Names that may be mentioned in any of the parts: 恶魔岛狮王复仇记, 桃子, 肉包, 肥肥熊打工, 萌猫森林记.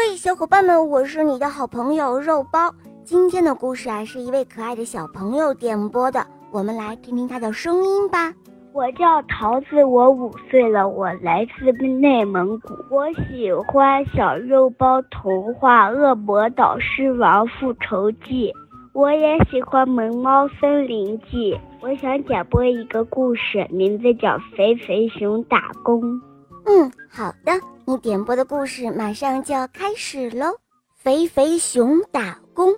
嘿，小伙伴们，我是你的好朋友肉包。今天的故事啊，是一位可爱的小朋友点播的，我们来听听他的声音吧。我叫桃子，我5岁了，我来自内蒙古。我喜欢小肉包童话《恶魔岛狮王复仇记》，我也喜欢《萌猫森林记》。我想点播一个故事，名字叫《肥肥熊打工》。好的，你点播的故事马上就要开始喽，《肥肥熊打工》。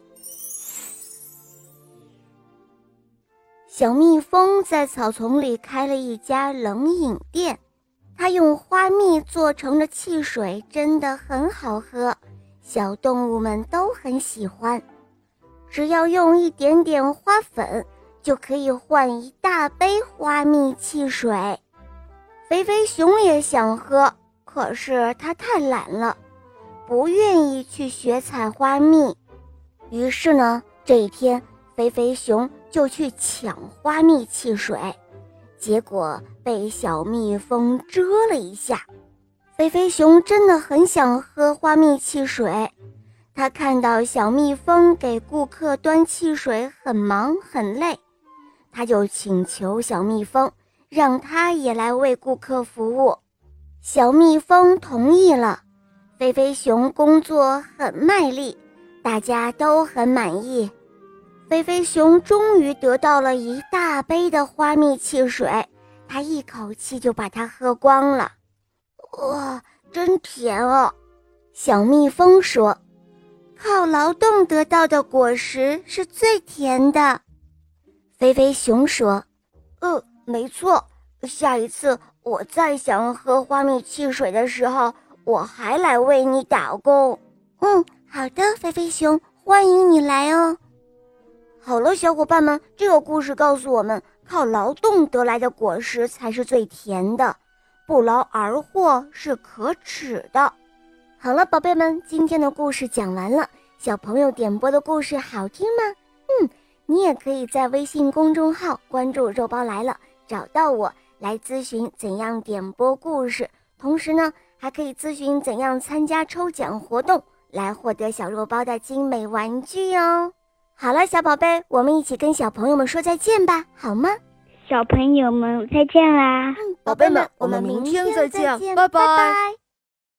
小蜜蜂在草丛里开了一家冷饮店，它用花蜜做成的汽水真的很好喝，小动物们都很喜欢。只要用一点点花粉，就可以换一大杯花蜜汽水。肥肥熊也想喝，可是它太懒了，不愿意去学采花蜜。于是呢，这一天肥肥熊就去抢花蜜汽水，结果被小蜜蜂蛰了一下。肥肥熊真的很想喝花蜜汽水，他看到小蜜蜂给顾客端汽水很忙很累，他就请求小蜜蜂让他也来为顾客服务。小蜜蜂同意了，肥肥熊工作很卖力，大家都很满意。肥肥熊终于得到了一大杯的花蜜汽水，他一口气就把它喝光了。哇，真甜哦！小蜜蜂说，靠劳动得到的果实是最甜的。肥肥熊说，没错，下一次我再想喝花蜜汽水的时候，我还来为你打工。好的，肥肥熊，欢迎你来哦。好了，小伙伴们，这个故事告诉我们，靠劳动得来的果实才是最甜的，不劳而获是可耻的。好了，宝贝们，今天的故事讲完了。小朋友点播的故事好听吗？你也可以在微信公众号关注肉包来了，找到我来咨询怎样点播故事，同时呢，还可以咨询怎样参加抽奖活动，来获得小肉包的精美玩具哦。好了，小宝贝，我们一起跟小朋友们说再见吧，好吗？小朋友们再见啦！宝贝们，我们明天再见，拜拜。